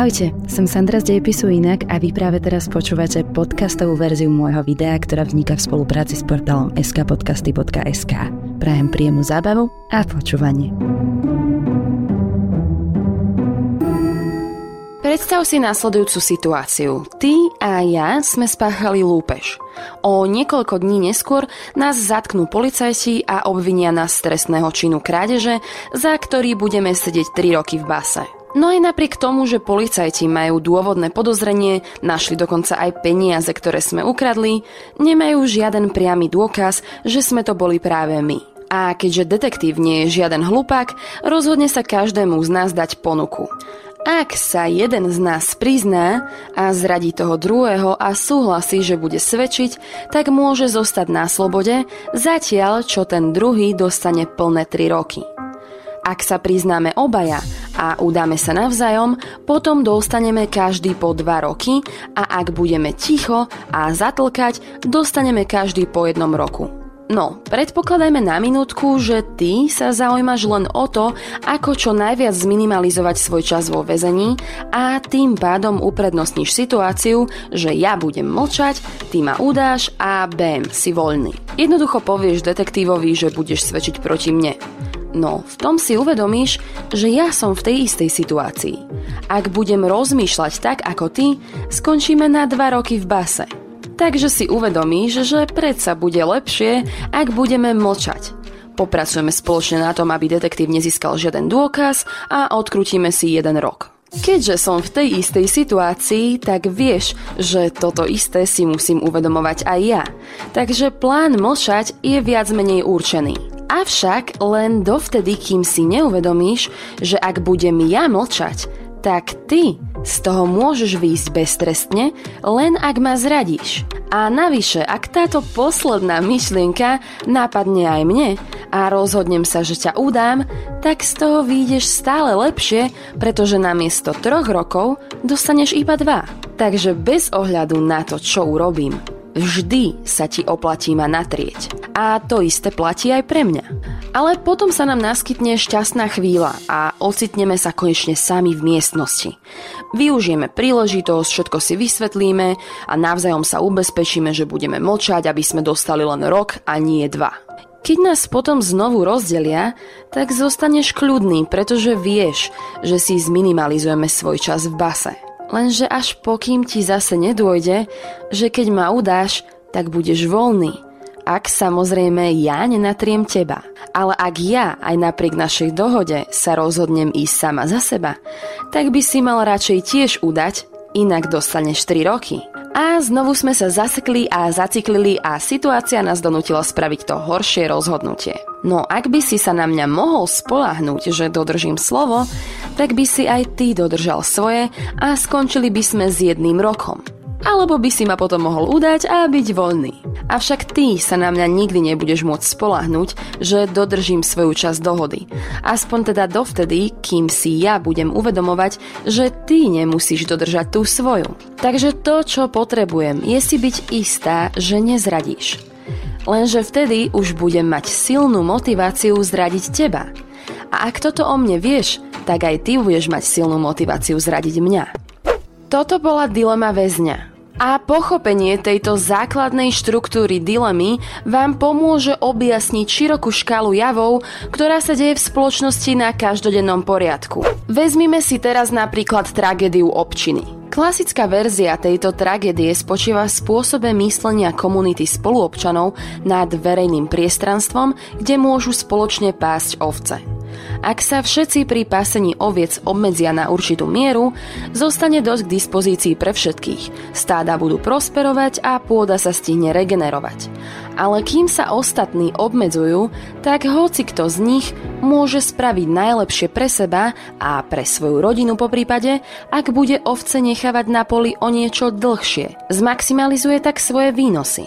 Ahojte, som Sandra z Dejepisu Inak a vy práve teraz počúvate podcastovú verziu môjho videa, ktorá vzniká v spolupráci s portálom skpodcasty.sk. Prajem príjemnú zábavu a počúvanie. Predstav si nasledujúcu situáciu. Ty a ja sme spáchali lúpež. O niekoľko dní neskôr nás zatknú policajti a obvinia nás z trestného činu krádeže, za ktorý budeme sedieť 3 roky v base. No aj napriek tomu, že policajti majú dôvodné podozrenie, našli dokonca aj peniaze, ktoré sme ukradli, nemajú žiaden priamy dôkaz, že sme to boli práve my. A keďže detektív nie je žiaden hlupák, rozhodne sa každému z nás dať ponuku. Ak sa jeden z nás prizná a zradí toho druhého a súhlasí, že bude svedčiť, tak môže zostať na slobode, zatiaľ čo ten druhý dostane plné 3 roky. Ak sa priznáme obaja a udáme sa navzájom, potom dostaneme každý po 2 roky a ak budeme ticho a zatlkať, dostaneme každý po 1 roku. No, predpokladajme na minútku, že ty sa zaujímaš len o to, ako čo najviac zminimalizovať svoj čas vo väzení a tým pádom uprednostníš situáciu, že ja budem mlčať, ty ma udáš a bém, si voľný. Jednoducho povieš detektívovi, že budeš svedčiť proti mne. No, v tom si uvedomíš, že ja som v tej istej situácii. Ak budem rozmýšľať tak ako ty, skončíme na 2 roky v base. Takže si uvedomíš, že predsa bude lepšie, ak budeme mlčať. Popracujeme spoločne na tom, aby detektív nezískal žiaden dôkaz a odkrútime si 1 rok. Keďže som v tej istej situácii, tak vieš, že toto isté si musím uvedomovať aj ja. Takže plán mlčať je viac menej určený. Avšak len dovtedy, kým si neuvedomíš, že ak budem ja mlčať, tak ty z toho môžeš výjsť beztrestne, len ak ma zradíš. A navyše, ak táto posledná myšlienka napadne aj mne a rozhodnem sa, že ťa udám, tak z toho vyjdeš stále lepšie, pretože namiesto 3 rokov dostaneš iba 2. Takže bez ohľadu na to, čo urobím, vždy sa ti oplatí ma natrieť. A to isté platí aj pre mňa. Ale potom sa nám naskytne šťastná chvíľa a ocitneme sa konečne sami v miestnosti. Využijeme príležitosť, všetko si vysvetlíme a navzájom sa ubezpečíme, že budeme mlčať, aby sme dostali len rok a nie 2. Keď nás potom znovu rozdelia, tak zostaneš kľudný, pretože vieš, že si zminimalizujeme svoj čas v base. Lenže až pokým ti zase nedôjde, že keď ma udáš, tak budeš voľný. Ak samozrejme ja nenatriem teba. Ale ak ja aj napriek našej dohode sa rozhodnem ísť sama za seba, tak by si mal radšej tiež udať, inak dostaneš 3 roky. A znovu sme sa zasekli a zaciklili a situácia nás donútila spraviť to horšie rozhodnutie. No ak by si sa na mňa mohol spoľahnúť, že dodržím slovo, tak by si aj ty dodržal svoje a skončili by sme s 1 rokom. Alebo by si ma potom mohol udať a byť voľný. Avšak ty sa na mňa nikdy nebudeš môcť spoľahnúť, že dodržím svoju časť dohody. Aspoň teda dovtedy, kým si ja budem uvedomovať, že ty nemusíš dodržať tú svoju. Takže to, čo potrebujem, je si byť istá, že nezradíš. Lenže vtedy už budem mať silnú motiváciu zradiť teba. A ak toto o mne vieš, tak aj ty budeš mať silnú motiváciu zradiť mňa. Toto bola dilema väzňa. A pochopenie tejto základnej štruktúry dilemy vám pomôže objasniť širokú škálu javov, ktorá sa deje v spoločnosti na každodennom poriadku. Vezmime si teraz napríklad tragédiu občiny. Klasická verzia tejto tragédie spočíva v spôsobe myslenia komunity spoluobčanov nad verejným priestranstvom, kde môžu spoločne pásť ovce. Ak sa všetci pri pásení oviec obmedzia na určitú mieru, zostane dosť k dispozícii pre všetkých. Stáda budú prosperovať a pôda sa stihne regenerovať. Ale kým sa ostatní obmedzujú, tak hocikto z nich môže spraviť najlepšie pre seba a pre svoju rodinu poprípade, ak bude ovce nechávať na poli o niečo dlhšie. Zmaximalizuje tak svoje výnosy.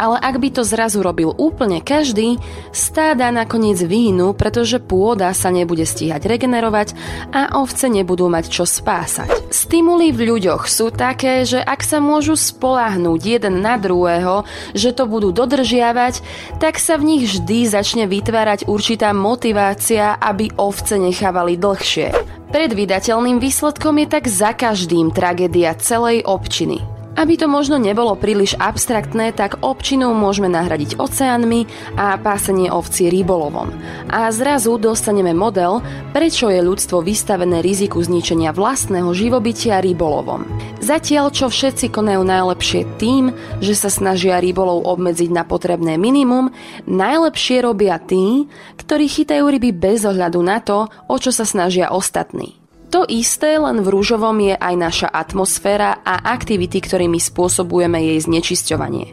Ale ak by to zrazu robil úplne každý, stáda nakoniec vyhnú, pretože pôda sa nebude stíhať regenerovať a ovce nebudú mať čo spásať. Stimuli v ľuďoch sú také, že ak sa môžu spoľahnúť jeden na druhého, že to budú dodržiavať, tak sa v nich vždy začne vytvárať určitá motivácia, aby ovce nechávali dlhšie. Predvídateľným výsledkom je tak za každým tragédia celej občiny. Aby to možno nebolo príliš abstraktné, tak občinou môžeme nahradiť oceánmi a pásenie ovcí rybolovom. A zrazu dostaneme model, prečo je ľudstvo vystavené riziku zničenia vlastného živobytia rybolovom. Zatiaľ, čo všetci konajú najlepšie tým, že sa snažia rybolov obmedziť na potrebné minimum, najlepšie robia tí, ktorí chytajú ryby bez ohľadu na to, o čo sa snažia ostatní. To isté, len v rúžovom je aj naša atmosféra a aktivity, ktorými spôsobujeme jej znečisťovanie.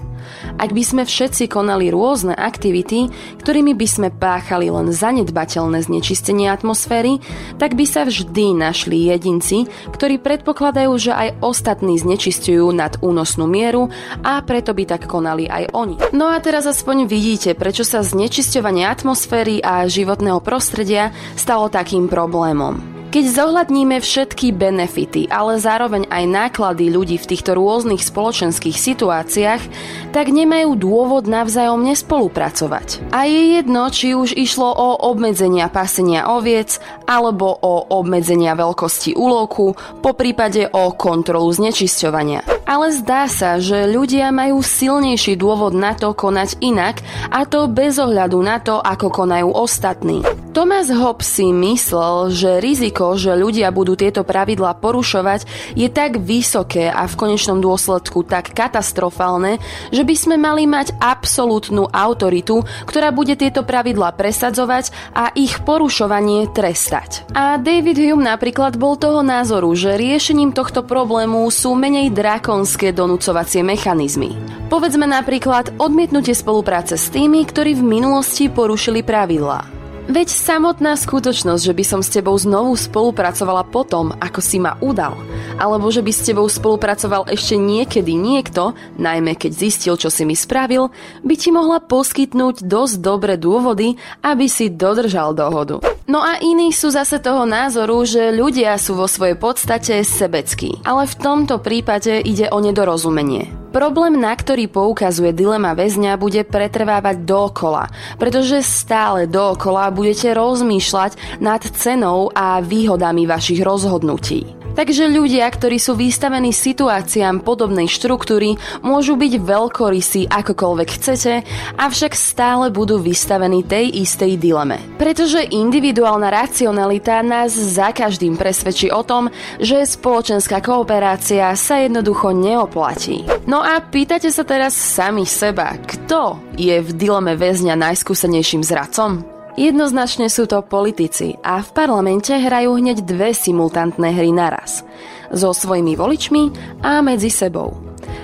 Ak by sme všetci konali rôzne aktivity, ktorými by sme páchali len zanedbateľné znečistenie atmosféry, tak by sa vždy našli jedinci, ktorí predpokladajú, že aj ostatní znečisťujú nad únosnú mieru a preto by tak konali aj oni. No a teraz aspoň vidíte, prečo sa znečisťovanie atmosféry a životného prostredia stalo takým problémom. Keď zohľadníme všetky benefity, ale zároveň aj náklady ľudí v týchto rôznych spoločenských situáciách, tak nemajú dôvod navzájom nespolupracovať. A je jedno, či už išlo o obmedzenia pasenia oviec, alebo o obmedzenia veľkosti úlovku, poprípade o kontrolu znečisťovania. Ale zdá sa, že ľudia majú silnejší dôvod na to konať inak, a to bez ohľadu na to, ako konajú ostatní. Thomas Hobbes si myslel, že riziko, že ľudia budú tieto pravidlá porušovať, je tak vysoké a v konečnom dôsledku tak katastrofálne, že by sme mali mať absolútnu autoritu, ktorá bude tieto pravidlá presadzovať a ich porušovanie trestať. A David Hume napríklad bol toho názoru, že riešením tohto problému sú menej drakonské donúcovacie mechanizmy. Povedzme napríklad odmietnutie spolupráce s tými, ktorí v minulosti porušili pravidlá. Veď samotná skutočnosť, že by som s tebou znovu spolupracovala potom, ako si ma udal, alebo že by s tebou spolupracoval ešte niekedy niekto, najmä keď zistil, čo si mi spravil, by ti mohla poskytnúť dosť dobré dôvody, aby si dodržal dohodu. No a iní sú zase toho názoru, že ľudia sú vo svojej podstate sebeckí, ale v tomto prípade ide o nedorozumenie. Problém, na ktorý poukazuje dilema väzňa, bude pretrvávať dookola, pretože stále dookola budete rozmýšľať nad cenou a výhodami vašich rozhodnutí. Takže ľudia, ktorí sú vystavení situáciám podobnej štruktúry, môžu byť veľkorysí akokoľvek chcete, avšak stále budú vystavení tej istej dileme. Pretože individuálna racionalita nás za každým presvedčí o tom, že spoločenská kooperácia sa jednoducho neoplatí. No a pýtate sa teraz sami seba, kto je v dileme väzňa najskúsenejším zradcom? Jednoznačne sú to politici a v parlamente hrajú hneď dve simultantné hry naraz. So svojimi voličmi a medzi sebou.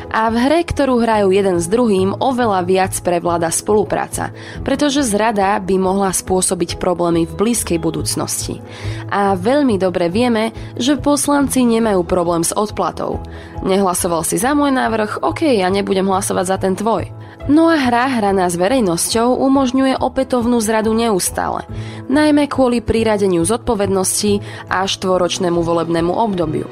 A v hre, ktorú hrajú jeden s druhým, oveľa viac prevláda spolupráca, pretože zrada by mohla spôsobiť problémy v blízkej budúcnosti. A veľmi dobre vieme, že poslanci nemajú problém s odplatou. Nehlasoval si za môj návrh, okej, ja nebudem hlasovať za ten tvoj. No a hra hraná s verejnosťou umožňuje opätovnú zradu neustále, najmä kvôli priradeniu zodpovednosti a štvoročnému volebnému obdobiu.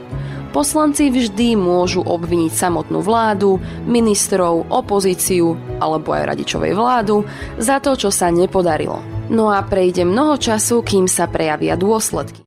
Poslanci vždy môžu obviniť samotnú vládu, ministrov, opozíciu alebo aj radičovej vládu za to, čo sa nepodarilo. No a prejde mnoho času, kým sa prejavia dôsledky.